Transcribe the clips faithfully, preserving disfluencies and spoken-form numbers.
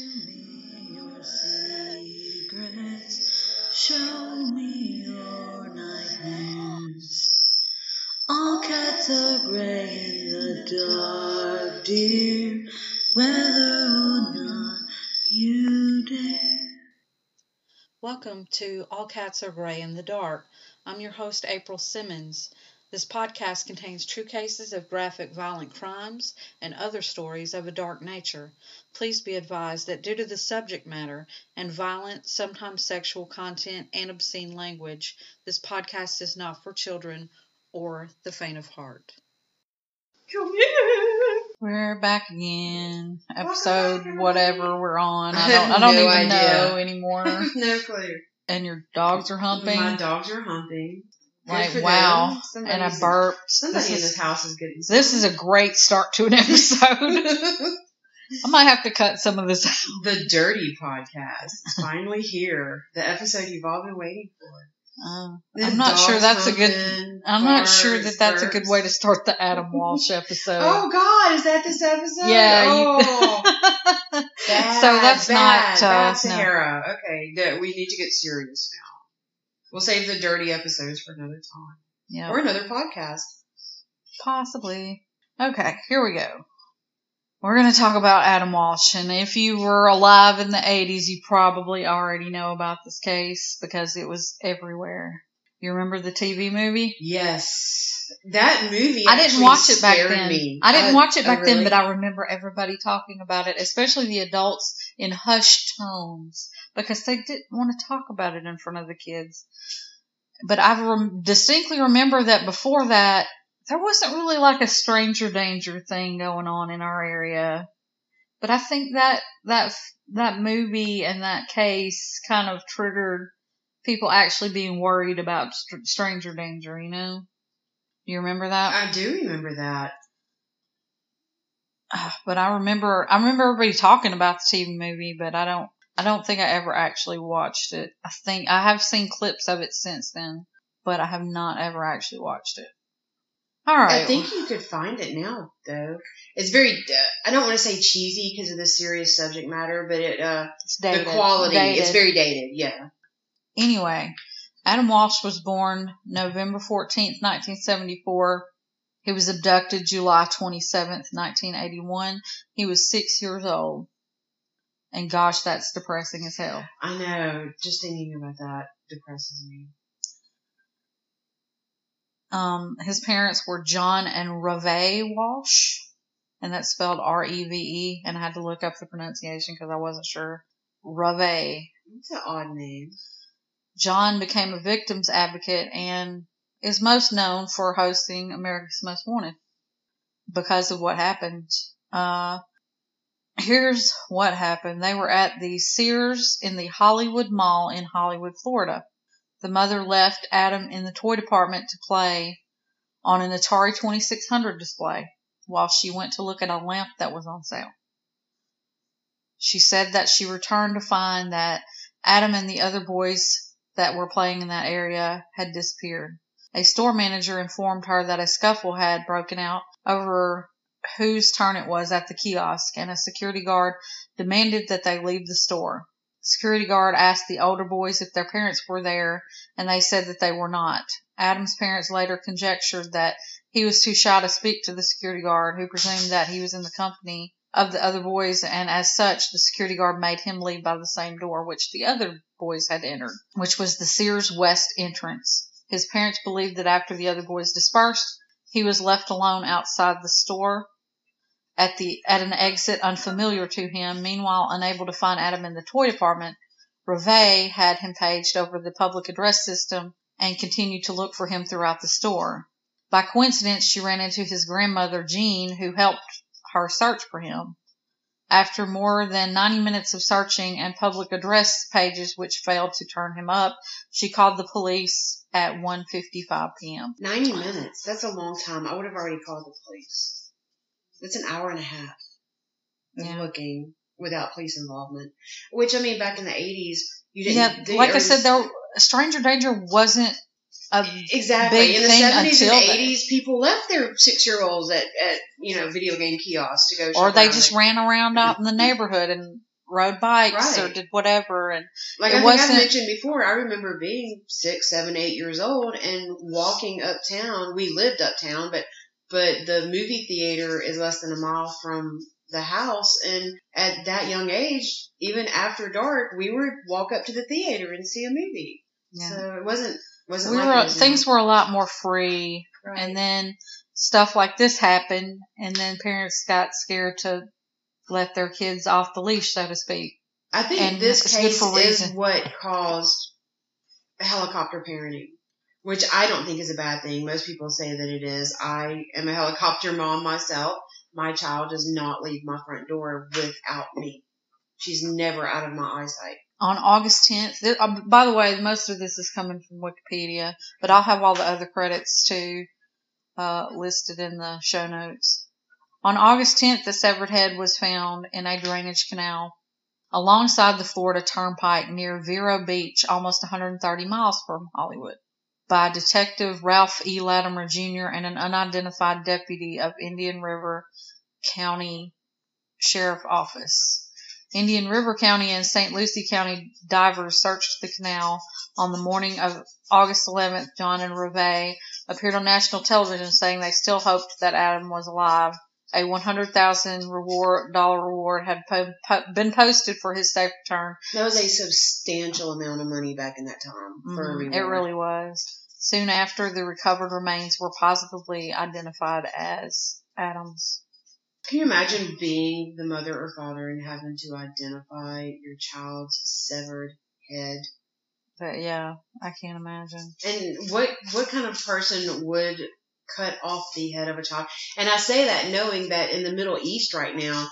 to me your secrets, show me your nightmares. All cats are gray in the dark, dear, whether or not you dare. Welcome to All Cats Are Gray in the Dark. I'm your host, April Simmons. This podcast contains true cases of graphic violent crimes and other stories of a dark nature. Please be advised that due to the subject matter and violent, sometimes sexual content and obscene language, this podcast is not for children or the faint of heart. Come here. We're back again. Episode whatever we're on. I don't, I don't no even idea. know anymore. No clue. And your dogs are humping? My dogs are humping. Like, wow. And I burped. Somebody this in this is, house is getting sick. This is a great start to an episode. I might have to cut some of this out. The Dirty Podcast is finally here. The episode you've all been waiting for. Uh, I'm not sure that's a good I'm not sure that that's a good way to start the Adam Walsh episode. Oh God, is that this episode? Yeah. Oh. You, bad, so that's bad, not bad uh, Sahara. No. Okay, no, we need to get serious now. We'll save the dirty episodes for another time. Yeah. Or another podcast. Possibly. Okay, here we go. We're going to talk about Adam Walsh, and if you were alive in the eighties, you probably already know about this case because it was everywhere. You remember the T V movie? Yes. That movie I didn't watch it back then. Me. I didn't I, watch it back oh, really? then, but I remember everybody talking about it, especially the adults in hushed tones. Because they didn't want to talk about it in front of the kids. But I re- distinctly remember that before that, there wasn't really like a stranger danger thing going on in our area. But I think that that that movie and that case kind of triggered people actually being worried about str- stranger danger, you know? You remember that? I do remember that. Uh, but I remember, I remember everybody talking about the T V movie, but I don't. I don't think I ever actually watched it. I think I have seen clips of it since then, but I have not ever actually watched it. All right. I think you could find it now, though. It's very, uh, I don't want to say cheesy because of the serious subject matter, but it, uh, it's dated. The quality, dated. It's very dated, yeah. Anyway, Adam Walsh was born November fourteenth, nineteen seventy-four. He was abducted July twenty-seventh, nineteen eighty-one. He was six years old. And gosh, that's depressing as hell. I know. Just thinking about that depresses me. Um, his parents were John and Revé Walsh, and that's spelled R E V E, and I had to look up the pronunciation because I wasn't sure. Revé. That's an odd name. John became a victim's advocate and is most known for hosting America's Most Wanted because of what happened. Uh... Here's what happened. They were at the Sears in the Hollywood Mall in Hollywood, Florida. The mother left Adam in the toy department to play on an Atari twenty-six hundred display while she went to look at a lamp that was on sale. She said that she returned to find that Adam and the other boys that were playing in that area had disappeared. A store manager informed her that a scuffle had broken out over whose turn it was at the kiosk, and a security guard demanded that they leave the store. Security guard asked the older boys if their parents were there, and they said that they were not. Adam's parents later conjectured that he was too shy to speak to the security guard, who presumed that he was in the company of the other boys, and as such, the security guard made him leave by the same door which the other boys had entered, which was the Sears West entrance. His parents believed that after the other boys dispersed, he was left alone outside the store at the at an exit unfamiliar to him. Meanwhile, unable to find Adam in the toy department, Revé had him paged over the public address system and continued to look for him throughout the store. By coincidence, she ran into his grandmother, Jean, who helped her search for him. After more than ninety minutes of searching and public address pages which failed to turn him up, she called the police at one fifty-five p.m. ninety minutes. That's a long time. I would have already called the police. That's an hour and a half of yeah. looking without police involvement. Which, I mean, back in the eighties, you didn't... Yeah, they, like I said, there, stranger danger wasn't a exactly. big thing until... Exactly. In the seventies and eighties, people left their six-year-olds at, at, you know, video game kiosks to go... Or they just around. ran around out in the neighborhood and rode bikes right. or did whatever. And like it I wasn't... think I mentioned before, I remember being six, seven, eight years old and walking uptown. We lived uptown, but but the movie theater is less than a mile from the house. And at that young age, even after dark, we would walk up to the theater and see a movie. Yeah. So it wasn't wasn't we like were, things were a lot more free. Right. And then stuff like this happened, and then parents got scared to let their kids off the leash, so to speak. I think and this case is what caused helicopter parenting, which I don't think is a bad thing. Most people say that it is. I am a helicopter mom myself. My child does not leave my front door without me. She's never out of my eyesight. On August tenth, this, uh, by the way, most of this is coming from Wikipedia, but I'll have all the other credits too uh, listed in the show notes. On August tenth, the severed head was found in a drainage canal alongside the Florida Turnpike near Vero Beach, almost one hundred thirty miles from Hollywood, by Detective Ralph E. Latimer, Junior and an unidentified deputy of Indian River County Sheriff's Office. Indian River County and Saint Lucie County divers searched the canal on the morning of August eleventh. John and Revé appeared on national television saying they still hoped that Adam was alive. A one hundred thousand dollars reward, dollar reward had po- po- been posted for his safe return. That was a substantial amount of money back in that time. For mm-hmm. a reward. It really was. Soon after, the recovered remains were positively identified as Adam's. Can you imagine being the mother or father and having to identify your child's severed head? But yeah, I can't imagine. And what what kind of person would cut off the head of a child? And I say that knowing that in the Middle East right now,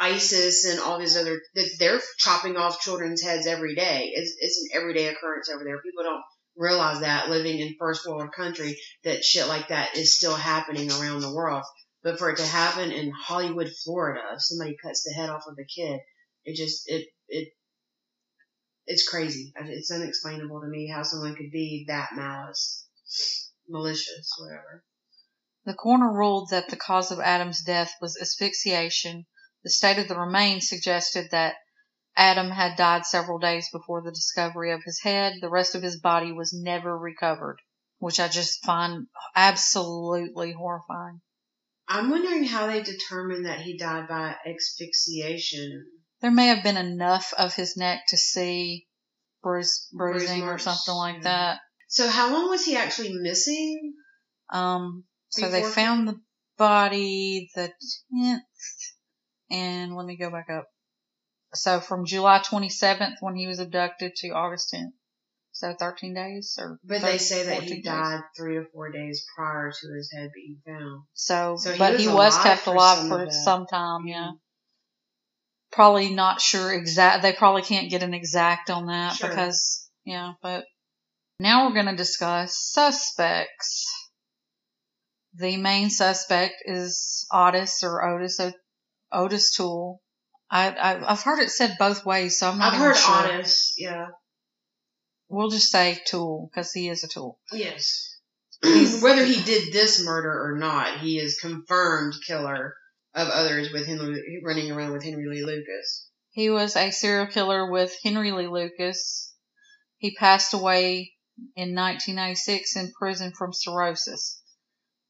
ISIS and all these other, they're chopping off children's heads every day. It's, it's an everyday occurrence over there. People don't realize that, living in first world country, that shit like that is still happening around the world. But for it to happen in Hollywood, Florida, if somebody cuts the head off of a kid, it just, it, it, it's crazy. It's unexplainable to me how someone could be that malice. Malicious, whatever. The coroner ruled that the cause of Adam's death was asphyxiation. The state of the remains suggested that Adam had died several days before the discovery of his head. The rest of his body was never recovered, which I just find absolutely horrifying. I'm wondering how they determined that he died by asphyxiation. There may have been enough of his neck to see bruise, bruising or something like yeah. that. So how long was he actually missing? Um, so they found the body the tenth, and let me go back up. So from July twenty-seventh when he was abducted to August tenth. So thirteen days or But they say that he died three to four days prior to his head being found. So, so he but was he was kept alive for some time, yeah. yeah. Probably not sure exact. They probably can't get an exact on that sure. because, yeah, but. Now we're going to discuss suspects. The main suspect is Otis or Otis Otis Toole. I, I I've heard it said both ways, so I'm not I've even sure. I've heard Otis, yeah. We'll just say Toole because he is a Toole. Yes. Whether he did this murder or not, he is confirmed killer of others with Henry running around with Henry Lee Lucas. He was a serial killer with Henry Lee Lucas. He passed away in nineteen ninety-six in prison from cirrhosis.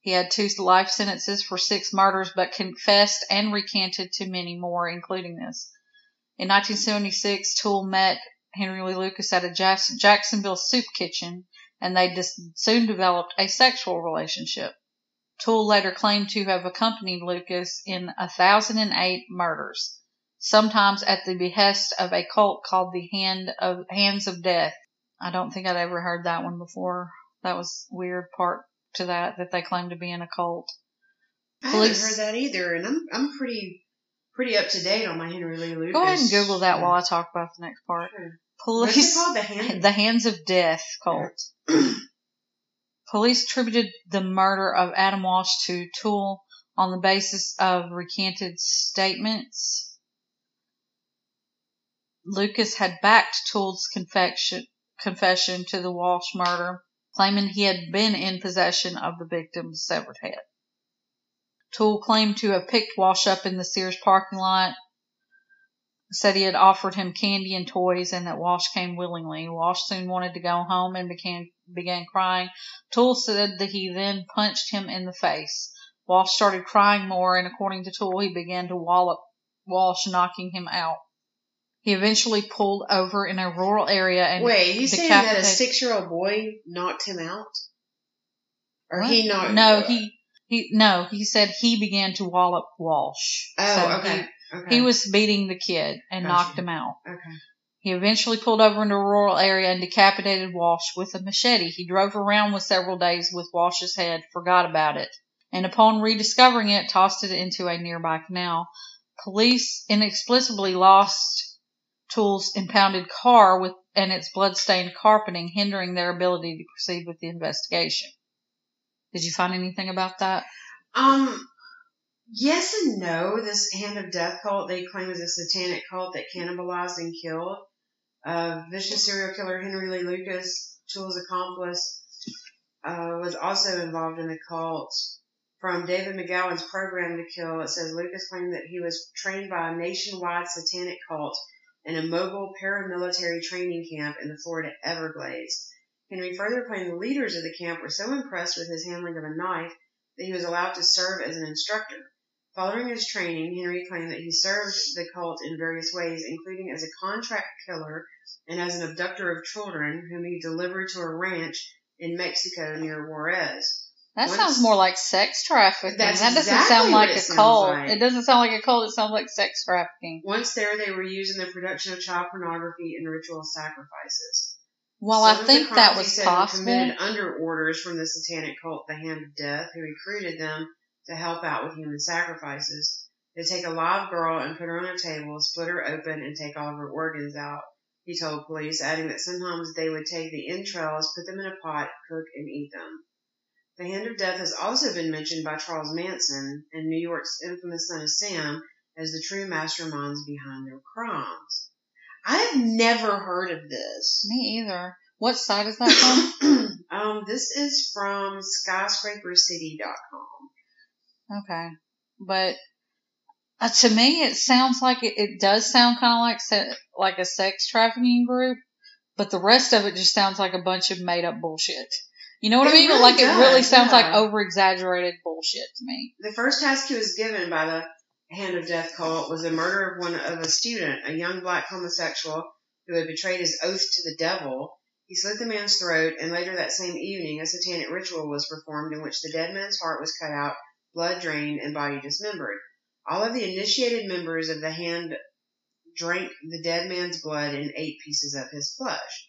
He had two life sentences for six murders, but confessed and recanted to many more, including this. In nineteen seventy-six, Toole met Henry Lee Lucas at a Jacksonville soup kitchen, and they soon developed a sexual relationship. Toole later claimed to have accompanied Lucas in one thousand eight murders, sometimes at the behest of a cult called the Hand of, Hands of Death. I don't think I'd ever heard that one before. That was weird part to that, that they claimed to be in a cult. I Police, haven't heard that either, and I'm I'm pretty pretty up to date on my Henry Lee Lucas. Go ahead and Google that yeah. while I talk about the next part. Sure. Police, what's it called? The, hand? the Hands of Death cult. Yeah. Police attributed the murder of Adam Walsh to Toole on the basis of recanted statements. Lucas had backed Toole's confession. confession to the Walsh murder, claiming he had been in possession of the victim's severed head. Toole claimed to have picked Walsh up in the Sears parking lot said he had offered him candy and toys and that Walsh came willingly. Walsh soon wanted to go home and began, began crying. Toole said that he then punched him in the face. Walsh started crying more, and according to Toole, he began to wallop Walsh, knocking him out. He eventually pulled over in a rural area and wait, you saying that a six-year-old boy knocked him out? Or what? He knocked? No, he he no, he said he began to wallop Walsh. Oh, so okay. He, okay. He was beating the kid and gotcha. knocked him out. Okay. He eventually pulled over into a rural area and decapitated Walsh with a machete. He drove around with several days with Walsh's head, forgot about it, and upon rediscovering it, tossed it into a nearby canal. Police inexplicably lost Toole's impounded car with and its blood-stained carpeting, hindering their ability to proceed with the investigation. Did you find anything about that? Um, yes and no. This Hand of Death cult they claim is a satanic cult that cannibalized and killed uh, vicious serial killer Henry Lee Lucas, Toole's accomplice, uh, was also involved in the cult. From David McGowan's Program to Kill, it says Lucas claimed that he was trained by a nationwide satanic cult in a mobile paramilitary training camp in the Florida Everglades. Henry further claimed the leaders of the camp were so impressed with his handling of a knife that he was allowed to serve as an instructor. Following his training, Henry claimed that he served the cult in various ways, including as a contract killer and as an abductor of children, whom he delivered to a ranch in Mexico near Juarez. That Once, sounds more like sex trafficking. That's that doesn't exactly sound like a cult. Like. It doesn't sound like a cult. It sounds like sex trafficking. Once there, they were using the production of child pornography and ritual sacrifices. Well, Some I think that was possible. Committed under orders from the satanic cult, the Hand of Death, who recruited them to help out with human sacrifices. They take a live girl and put her on a table, split her open, and take all of her organs out, he told police, adding that sometimes they would take the entrails, put them in a pot, cook, and eat them. The Hand of Death has also been mentioned by Charles Manson and New York's infamous Son of Sam as the true masterminds behind their crimes. I have never heard of this. Me either. What site is that from? um, this is from skyscraper city dot com. Okay. But uh, to me, it sounds like it, it does sound kind of like se- like a sex trafficking group, but the rest of it just sounds like a bunch of made-up bullshit. You know what it I mean? Really like, does. It really sounds yeah. like over-exaggerated bullshit to me. The first task he was given by the Hand of Death cult was the murder of one of a student, a young black homosexual who had betrayed his oath to the devil. He slit the man's throat, and later that same evening, a satanic ritual was performed in which the dead man's heart was cut out, blood drained, and body dismembered. All of the initiated members of the Hand drank the dead man's blood and ate pieces of his flesh.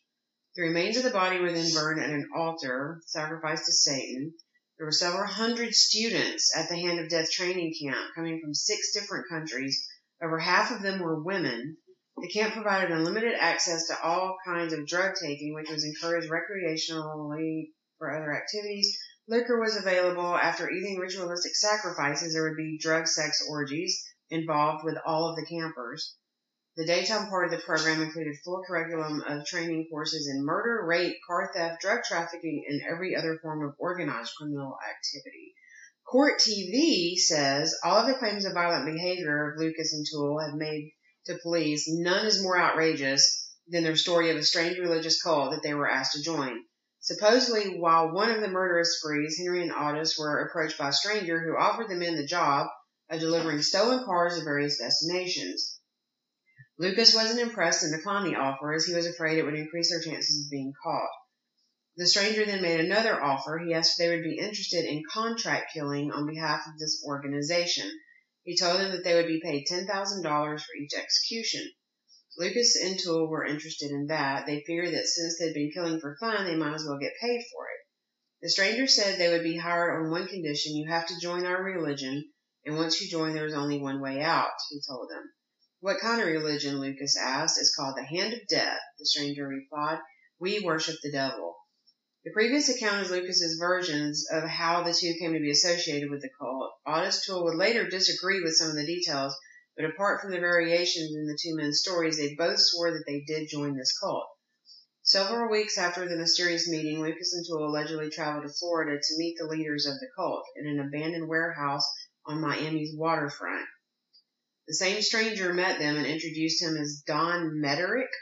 The remains of the body were then burned at an altar, sacrificed to Satan. There were several hundred students at the Hand of Death training camp, coming from six different countries. Over half of them were women. The camp provided unlimited access to all kinds of drug taking, which was encouraged recreationally for other activities. Liquor was available. After eating ritualistic sacrifices, there would be drug sex orgies involved with all of the campers. The daytime part of the program included full curriculum of training courses in murder, rape, car theft, drug trafficking, and every other form of organized criminal activity. Court T V says all of the claims of violent behavior of Lucas and Toole have made to police, none is more outrageous than their story of a strange religious cult that they were asked to join. Supposedly, while one of the murderous sprees, Henry and Otis, were approached by a stranger who offered the men the job of delivering stolen cars to various destinations. Lucas wasn't impressed and declined the offer as he was afraid it would increase their chances of being caught. The stranger then made another offer. He asked if they would be interested in contract killing on behalf of this organization. He told them that they would be paid ten thousand dollars for each execution. Lucas and Toole were interested in that. They feared that since they'd been killing for fun, they might as well get paid for it. The stranger said they would be hired on one condition: you have to join our religion, and once you join, there is only one way out, he told them. What kind of religion, Lucas asked, is called the Hand of Death, the stranger replied. We worship the devil. The previous account is Lucas's versions of how the two came to be associated with the cult. Otis Toole would later disagree with some of the details, but apart from the variations in the two men's stories, they both swore that they did join this cult. Several weeks after the mysterious meeting, Lucas and Toole allegedly traveled to Florida to meet the leaders of the cult in an abandoned warehouse on Miami's waterfront. The same stranger met them and introduced him as Don Metterick.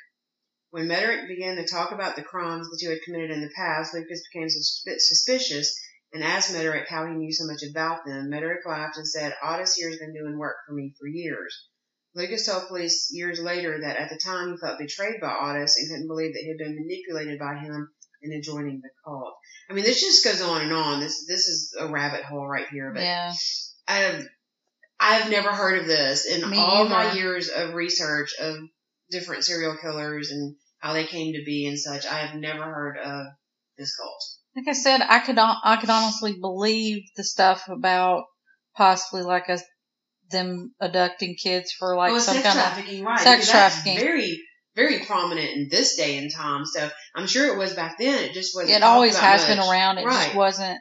When Metterick began to talk about the crimes the two had committed in the past, Lucas became suspicious and asked Metterick how he knew so much about them. Metterick laughed and said, "Otis here has been doing work for me for years." Lucas told police years later that at the time he felt betrayed by Otis and couldn't believe that he had been manipulated by him into joining the cult. I mean, this just goes on and on. This this is a rabbit hole right here. But yeah. I've, I've never heard of this in me all either. My years of research of different serial killers and how they came to be and such. I have never heard of this cult. Like I said, I could I could honestly believe the stuff about possibly like a, them abducting kids for like well, some sex kind trafficking, of right. sex because trafficking. That's very, very prominent in this day and time. So I'm sure it was back then. It just wasn't. It always has much. Been around. It right. just wasn't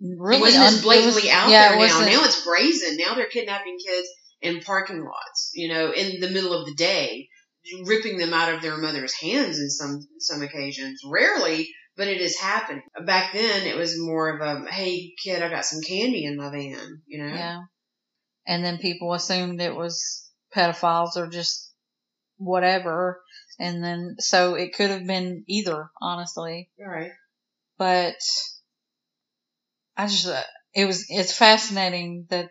really. It wasn't un- as blatantly was, out yeah, there now. Now it's brazen. Now they're kidnapping kids in parking lots, you know, in the middle of the day, ripping them out of their mother's hands in some some occasions. Rarely. But it is happening. Back then, it was more of a, hey, kid, I got some candy in my van, you know? Yeah. And then people assumed it was pedophiles or just whatever. And then, so it could have been either, honestly. You're right. But I just, uh, it was, it's fascinating that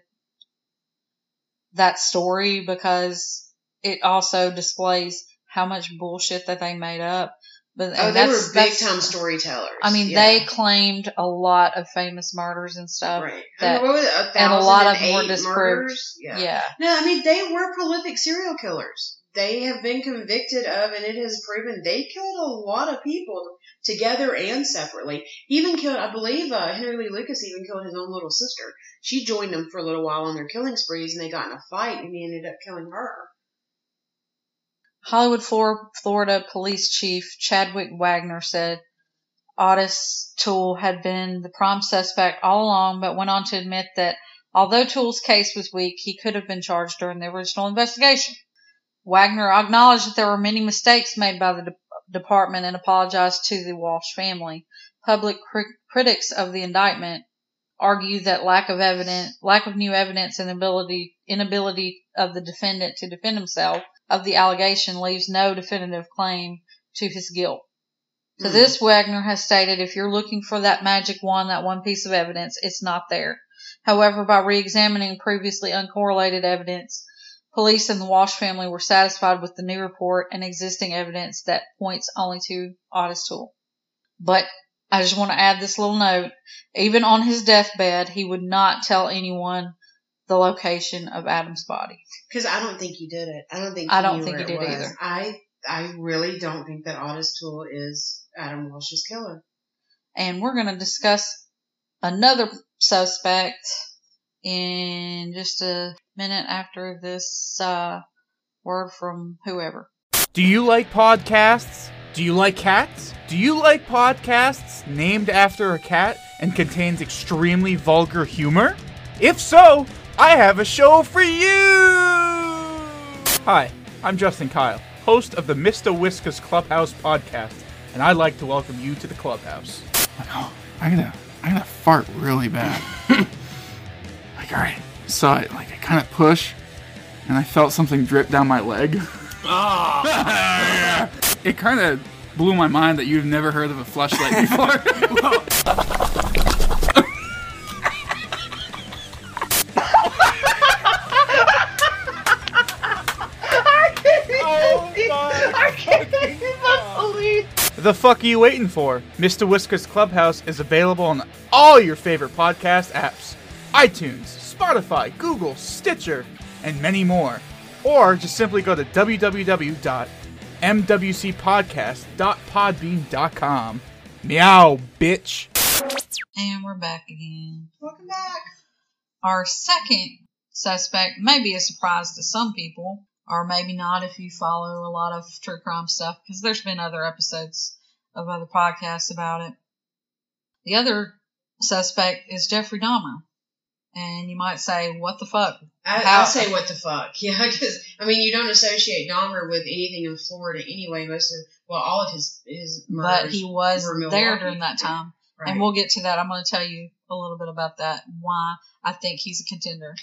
that story because it also displays how much bullshit that they made up. But, oh, they were big-time storytellers. I mean, yeah. They claimed a lot of famous murders and stuff. Right. That, I mean, what was it, a and a lot of more disproved. Yeah. yeah. No, I mean, they were prolific serial killers. They have been convicted of, and it has proven, they killed a lot of people together and separately. He even killed, I believe, uh, Henry Lee Lucas even killed his own little sister. She joined him for a little while on their killing sprees, and they got in a fight, and he ended up killing her. Hollywood, Florida Police Chief Chadwick Wagner said Otis Toole had been the prime suspect all along, but went on to admit that although Toole's case was weak, he could have been charged during the original investigation. Wagner acknowledged that there were many mistakes made by the de- department and apologized to the Walsh family. Public cri- critics of the indictment argued that lack of evidence, lack of new evidence and ability, inability of the defendant to defend himself of the allegation leaves no definitive claim to his guilt. To mm. this, Wagner has stated, if you're looking for that magic wand, that one piece of evidence, it's not there. However, by re-examining previously uncorrelated evidence, police and the Walsh family were satisfied with the new report and existing evidence that points only to Otis Toole. But I just want to add this little note. Even on his deathbed, he would not tell anyone the location of Adam's body. Because I don't think he did it. I don't think he, I don't think he did was. Either. I I really don't think that Otis Toole is Adam Walsh's killer. And we're going to discuss another suspect in just a minute after this uh, word from whoever. Do you like podcasts? Do you like cats? Do you like podcasts named after a cat and contains extremely vulgar humor? If so, I have a show for you! Hi, I'm Justin Kyle, host of the Mister Whiskers Clubhouse podcast, and I'd like to welcome you to the clubhouse. Oh, I'm gonna, I'm gonna fart really bad. Like, alright, so I, like, I kind of push, and I felt something drip down my leg. Oh. It kind of blew my mind that you've never heard of a fleshlight before. Oh my I can't even believe. The fuck are you waiting for? Mister Whiskers Clubhouse is available on all your favorite podcast apps. iTunes, Spotify, Google, Stitcher, and many more. Or just simply go to w w w dot m w c podcast dot podbean dot com. Meow, bitch. And we're back again. Welcome back. Our second suspect may be a surprise to some people, or maybe not if you follow a lot of true crime stuff, because there's been other episodes of other podcasts about it. The other suspect is Jeffrey Dahmer. And you might say, what the fuck? I, I'll say what the fuck. Yeah, because, I mean, you don't associate Dahmer with anything in Florida anyway. Most of, well, all of his, his murders but he was were there during that time. Right. And we'll get to that. I'm going to tell you a little bit about that, why I think he's a contender.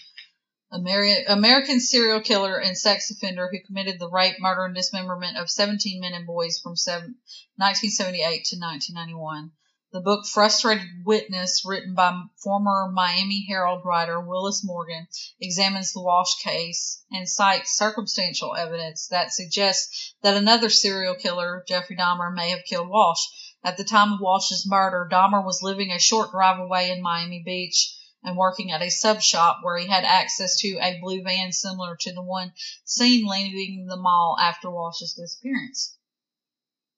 Ameri- American serial killer and sex offender who committed the rape, murder, and dismemberment of seventeen men and boys from seven, nineteen seventy-eight to nineteen ninety-one. The book Frustrated Witness, written by former Miami Herald writer Willis Morgan, examines the Walsh case and cites circumstantial evidence that suggests that another serial killer, Jeffrey Dahmer, may have killed Walsh. At the time of Walsh's murder, Dahmer was living a short drive away in Miami Beach and working at a sub shop where he had access to a blue van similar to the one seen leaving the mall after Walsh's disappearance.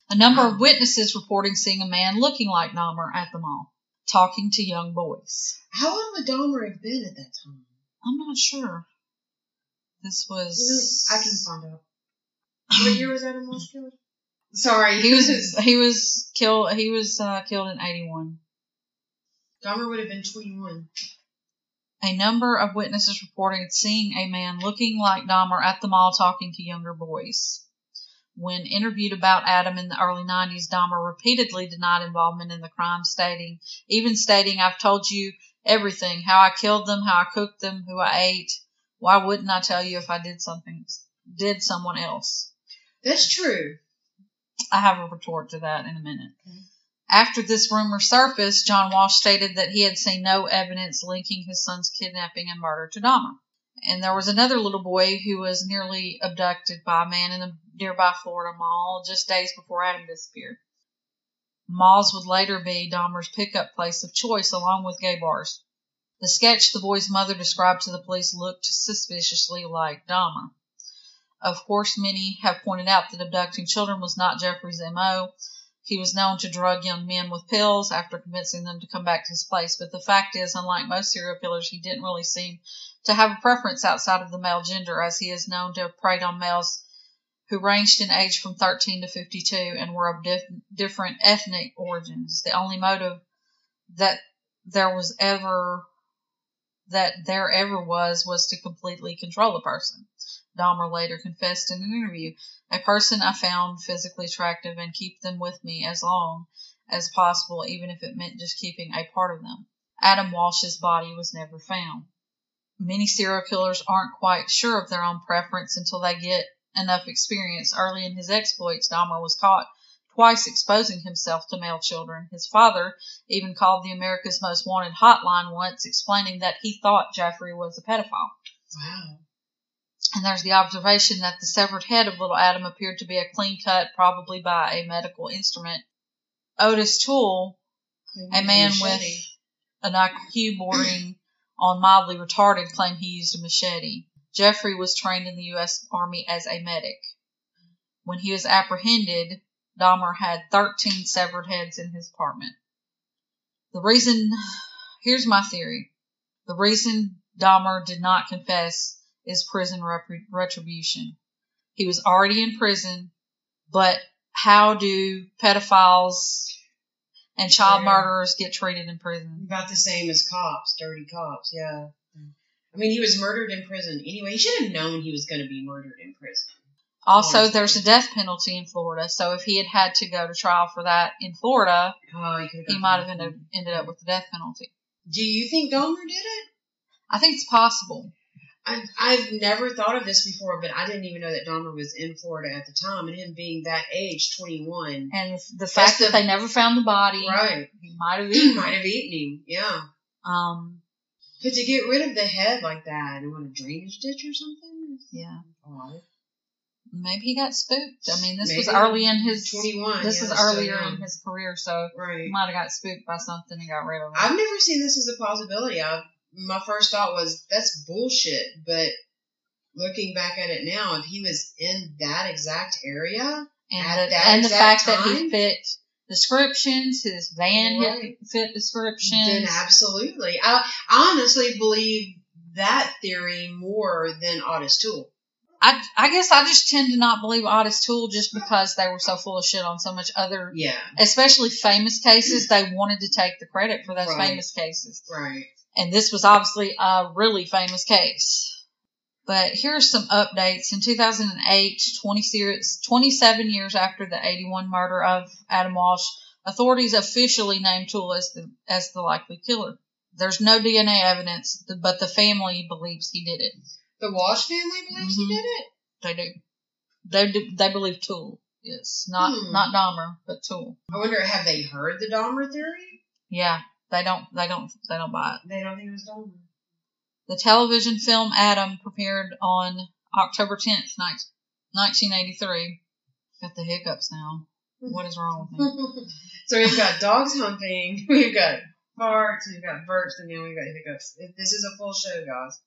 A number of witnesses reporting seeing a man looking like Dahmer at the mall, talking to young boys. How long would Dahmer have been at that time? I'm not sure. This was... I can find out. What year was Adam Walsh killed? Sorry. He was he was killed He was uh, killed in eighty-one. Dahmer would have been twenty-one. A number of witnesses reporting seeing a man looking like Dahmer at the mall talking to younger boys. When interviewed about Adam in the early nineties, Dahmer repeatedly denied involvement in the crime, stating, even stating, "I've told you everything, how I killed them, how I cooked them, who I ate. Why wouldn't I tell you if I did something, did someone else?" That's true. I have a retort to that in a minute. Okay. After this rumor surfaced, John Walsh stated that he had seen no evidence linking his son's kidnapping and murder to Dahmer. And there was another little boy who was nearly abducted by a man in a nearby Florida mall just days before Adam disappeared. Malls would later be Dahmer's pickup place of choice, along with gay bars. The sketch the boy's mother described to the police looked suspiciously like Dahmer. Of course, many have pointed out that abducting children was not Jeffrey's M O. He was known to drug young men with pills after convincing them to come back to his place, but the fact is, unlike most serial killers, he didn't really seem to have a preference outside of the male gender, as he is known to have preyed on males who ranged in age from thirteen to fifty-two and were of dif- different ethnic origins. The only motive that there was ever that there ever was was to completely control a person. Dahmer later confessed in an interview, "A person I found physically attractive and keep them with me as long as possible, even if it meant just keeping a part of them." Adam Walsh's body was never found. Many serial killers aren't quite sure of their own preference until they get enough experience. Early in his exploits, Dahmer was caught twice exposing himself to male children. His father even called the America's Most Wanted hotline once, explaining that he thought Jeffrey was a pedophile. Wow. And there's the observation that the severed head of little Adam appeared to be a clean cut, probably by a medical instrument. Otis Toole, a man with an I Q bordering on mildly retarded, claimed he used a machete. Jeffrey was trained in the U S Army as a medic. When he was apprehended, Dahmer had thirteen severed heads in his apartment. The reason, here's my theory. The reason Dahmer did not confess is prison retribution. He was already in prison, but how do pedophiles and child yeah. murderers get treated in prison? About the same as cops, dirty cops, yeah. I mean, he was murdered in prison anyway. He should have known he was going to be murdered in prison. Also, honestly, there's a death penalty in Florida, so if he had had to go to trial for that in Florida, oh, he, he might have ended, ended up with the death penalty. Do you think Dahmer did it? I think it's possible. I've, I've never thought of this before, but I didn't even know that Dahmer was in Florida at the time, and him being that age, twenty-one. And the fact that the, they never found the body. Right. He might have eaten him. might have eaten him, yeah. Um, but to get rid of the head like that, in a drainage ditch or something? Yeah. Odd. Maybe he got spooked. I mean, this Maybe. was early in his... twenty-one. This yeah, is earlier in his career, so right. he might have got spooked by something and got rid of it. I've never seen this as a possibility. I've My first thought was, that's bullshit, but looking back at it now, if he was in that exact area, and at the, that and exact the fact time, that he fit descriptions, his van right. fit descriptions. Then absolutely. I, I honestly believe that theory more than Otis Toole. I, I guess I just tend to not believe Otis Toole just because they were so full of shit on so much other, yeah. especially famous cases. They wanted to take the credit for those right. famous cases. Right. And this was obviously a really famous case. But here are some updates. In two thousand eight, twenty, twenty-seven years after the eighty-one murder of Adam Walsh, authorities officially named Toole as the, as the likely killer. There's no D N A evidence, but the family believes he did it. The Walsh family believes mm-hmm. he did it? They do. They do, they believe Toole. Yes, not hmm. not Dahmer, but Toole. I wonder, have they heard the Dahmer theory? Yeah, they don't. They don't. They don't buy it. They don't think it was Dahmer. The television film Adam premiered on October tenth, nineteen eighty-three. Got the hiccups now. What is wrong with me? So we've got dogs humping. We've got farts. We've got burps, and then we've got hiccups. This is a full show, guys.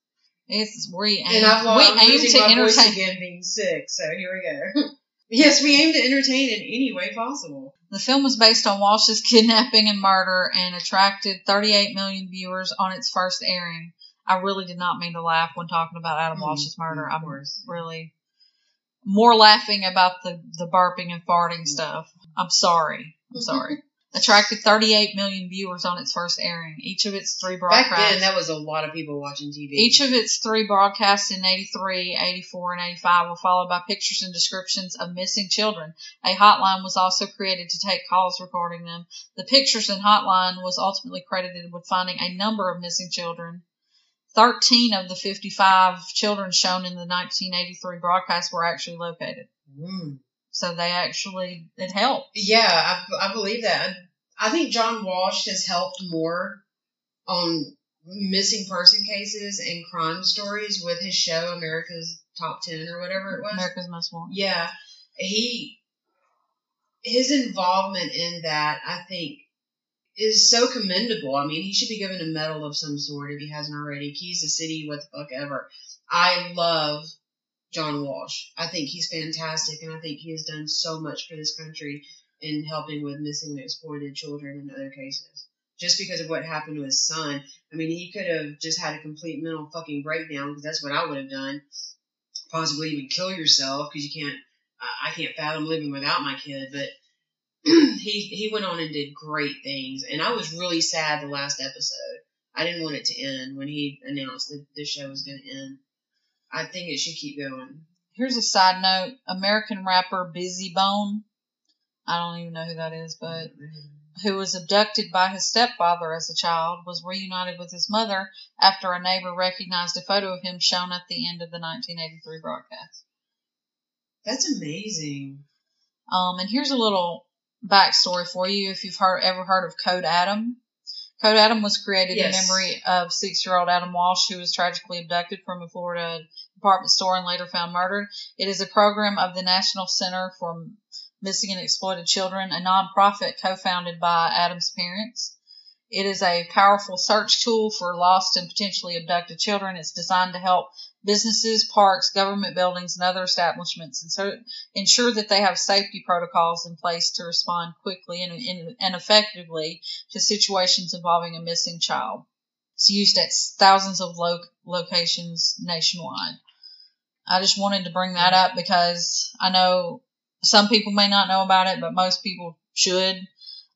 It's we aim. And I've lost we aim to my entertain. Voice again, being sick. So here we go. Yes, we aim to entertain in any way possible. The film was based on Walsh's kidnapping and murder and attracted thirty-eight million viewers on its first airing. I really did not mean to laugh when talking about Adam mm, Walsh's murder. I'm really more laughing about the, the burping and farting stuff. I'm sorry. I'm sorry. Attracted thirty-eight million viewers on its first airing. Each of its three broadcasts. Back then, that was a lot of people watching T V. Each of its three broadcasts in eighty-three, eighty-four, and eighty-five were followed by pictures and descriptions of missing children. A hotline was also created to take calls regarding them. The pictures and hotline was ultimately credited with finding a number of missing children. Thirteen of the fifty-five children shown in the nineteen eighty-three broadcast were actually located. Mm. So they actually, it helped. Yeah, I, I believe that. I think John Walsh has helped more on missing person cases and crime stories with his show, America's Top ten or whatever it was. America's Most Wanted. Yeah. He, his involvement in that, I think, is so commendable. I mean, he should be given a medal of some sort if he hasn't already. Keys to City, what the fuck ever. I love John Walsh. I think he's fantastic, and I think he has done so much for this country in helping with missing and exploited children and other cases. Just because of what happened to his son. I mean, he could have just had a complete mental fucking breakdown, because that's what I would have done. Possibly even kill yourself, because you can't, I can't fathom living without my kid, but he, he went on and did great things, and I was really sad the last episode. I didn't want it to end when he announced that the show was going to end. I think it should keep going. Here's a side note. American rapper Busybone, I don't even know who that is, but who was abducted by his stepfather as a child, was reunited with his mother after a neighbor recognized a photo of him shown at the end of the nineteen eighty-three broadcast. That's amazing. Um, and here's a little backstory for you if you've heard, ever heard of Code Adam. Code Adam was created yes. in memory of six-year-old Adam Walsh, who was tragically abducted from a Florida department store and later found murdered. It is a program of the National Center for Missing and Exploited Children, a nonprofit co-founded by Adam's parents. It is a powerful search tool for lost and potentially abducted children. It's designed to help businesses, parks, government buildings, and other establishments and so ensure that they have safety protocols in place to respond quickly and, and, and effectively to situations involving a missing child. It's used at thousands of lo- locations nationwide. I just wanted to bring that up because I know some people may not know about it, but most people should.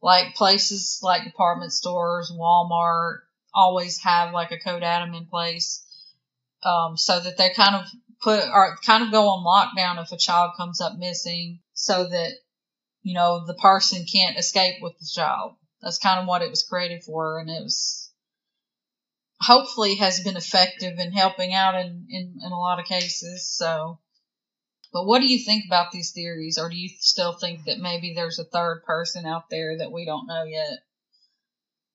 Like places like department stores, Walmart, always have like a Code Adam in place, um, so that they kind of put or kind of go on lockdown if a child comes up missing, so that you know the person can't escape with the child. That's kind of what it was created for, and it was hopefully has been effective in helping out in in, in a lot of cases. So. But what do you think about these theories, or do you still think that maybe there's a third person out there that we don't know yet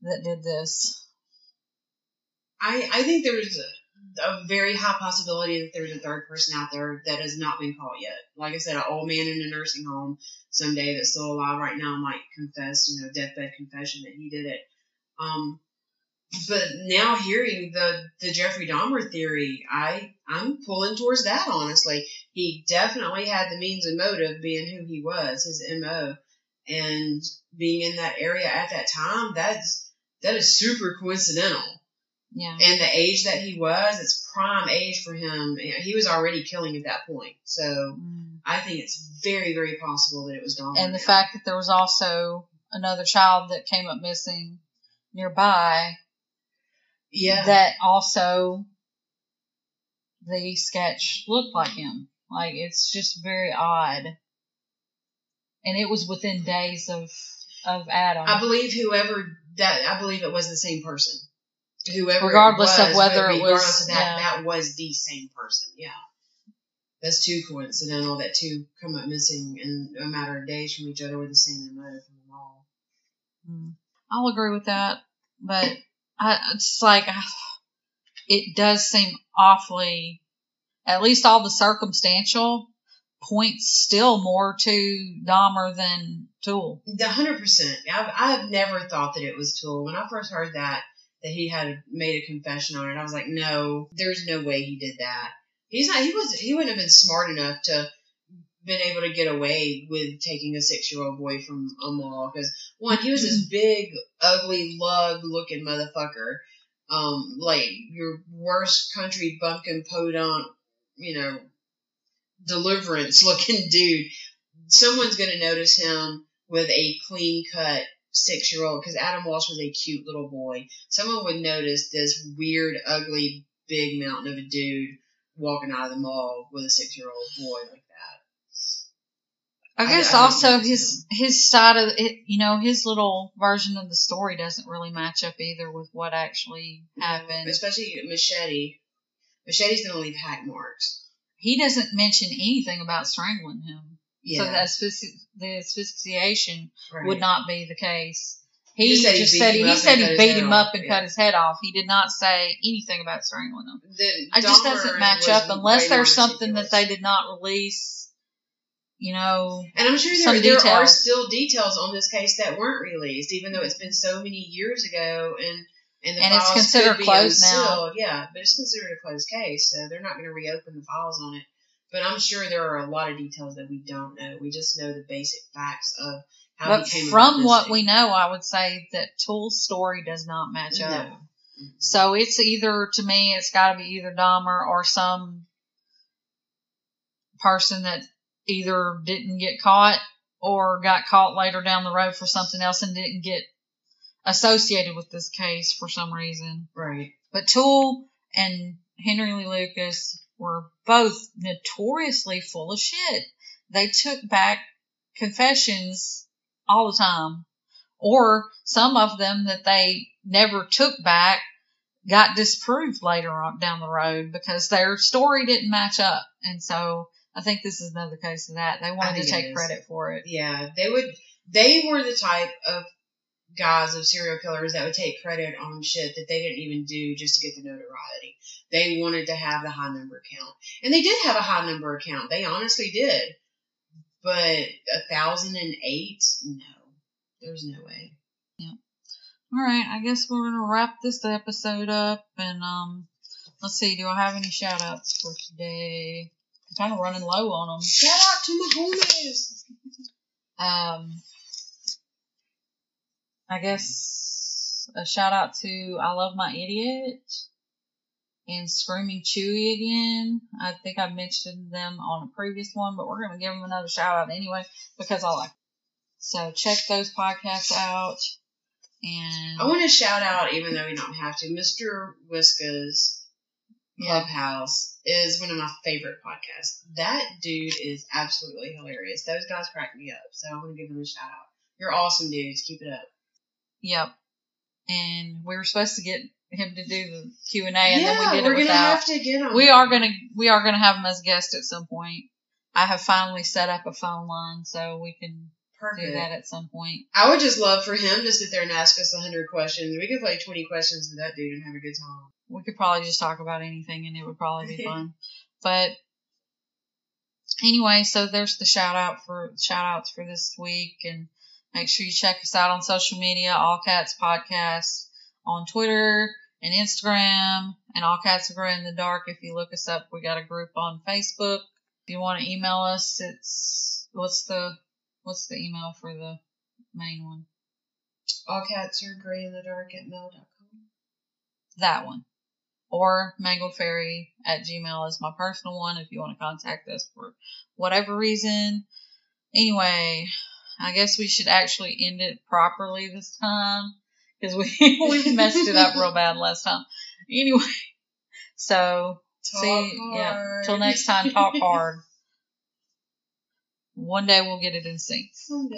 that did this? I I think there's a, a very high possibility that there's a third person out there that has not been caught yet. Like I said, an old man in a nursing home someday that's still alive right now might confess, you know, deathbed confession that he did it. Um, but now hearing the, the Jeffrey Dahmer theory, I... I'm pulling towards that, honestly. He definitely had the means and motive, being who he was, his M O, and being in that area at that time. That's that is super coincidental. Yeah. And the age that he was, it's prime age for him. He was already killing at that point, so mm. I think it's very, very possible that it was Dahmer. And the now. fact that there was also another child that came up missing nearby. Yeah. That also. The sketch looked like him. Like, it's just very odd. And it was within days of of Adam. I believe whoever that I believe it was the same person. whoever regardless it was, of whether it was that, yeah. that was the same person. Yeah. That's too coincidental that two come up missing in a matter of days from each other with the same motive from the mall. Mm. I'll agree with that, but I, it's like it does seem awfully. At least all the circumstantial points still more to Dahmer than Toole. A hundred percent. I've I've never thought that it was Toole. When I first heard that that he had made a confession on it, I was like, no, there's no way he did that. He's not. He was. He wouldn't have been smart enough to been able to get away with taking a six-year-old boy from a mall because one, he was this big, ugly, lug-looking motherfucker, um, like your worst country bumpkin podunk, you know, deliverance-looking dude. Someone's gonna notice him with a clean-cut six-year-old because Adam Walsh was a cute little boy. Someone would notice this weird, ugly, big mountain of a dude walking out of the mall with a six-year-old boy like that. I guess I, I also his him. his side of it, you know, his little version of the story doesn't really match up either with what actually happened. No, especially Machete. Machete's going to leave hack marks. He doesn't mention anything about strangling him. Yeah. So the, asphyxi- the asphyxiation right. would not be the case. He, he just said he just beat, said him, he, he said he beat him up and yeah. cut his head off. He did not say anything about strangling him. It just doesn't match up unless there's something that they did not release, you know. And I'm sure there, there are still details on this case that weren't released, even though it's been so many years ago. And, and, the and files it's considered closed now. Yeah, but it's considered a closed case, so they're not going to reopen the files on it. But I'm sure there are a lot of details that we don't know. We just know the basic facts of How but from what thing. we know, I would say that Toole's story does not match no. up. Mm-hmm. So it's either, to me, it's got to be either Dahmer or some person that either didn't get caught or got caught later down the road for something else and didn't get associated with this case for some reason. Right. But Toole and Henry Lee Lucas were both notoriously full of shit. They took back confessions all the time, or some of them that they never took back got disproved later on down the road because their story didn't match up. And so I think this is another case of that. They wanted to take credit for it. Yeah, they would. They were the type of guys of serial killers that would take credit on shit that they didn't even do just to get the notoriety. They wanted to have the high number count, and they did have a high number count. They honestly did. But a thousand and eight? No. There's no way. Yeah. All right. I guess we're going to wrap this episode up. And um, let's see. Do I have any shout-outs for today? I'm kind of running low on them. Shout-out to my homies! um, I guess a shout-out to I Love My Idiot and Screaming Chewy again. I think I mentioned them on a previous one, but we're going to give them another shout-out anyway because I like them. So check those podcasts out. And I want to shout-out, even though we don't have to, Mister Whiskers Clubhouse yeah. is one of my favorite podcasts. That dude is absolutely hilarious. Those guys crack me up, so I want to give them a shout-out. You're awesome, dudes. Keep it up. Yep. And we were supposed to get him to do the Q and A, and yeah, then we did we're it without. Gonna have to get him. We are gonna we are gonna have him as a guest at some point. I have finally set up a phone line, so we can Perfect. do that at some point. I would just love for him to sit there and ask us a hundred questions. We could play twenty questions with that dude and have a good time. We could probably just talk about anything, and it would probably be fun. But anyway, so there's the shout out for shout outs for this week, and make sure you check us out on social media. All Cats Podcast. On Twitter and Instagram, and All Cats Are Gray in the Dark. If you look us up, we got a group on Facebook. If you want to email us, it's what's the what's the email for the main one? All Cats Are Gray in the Dark at mail dot com. That one, or MangledFairy at Gmail is my personal one. If you want to contact us for whatever reason, anyway, I guess we should actually end it properly this time. Because we, we messed it up real bad last time. Anyway, so talk see, hard. yeah. Till next time, talk hard. One day we'll get it in sync. Someday.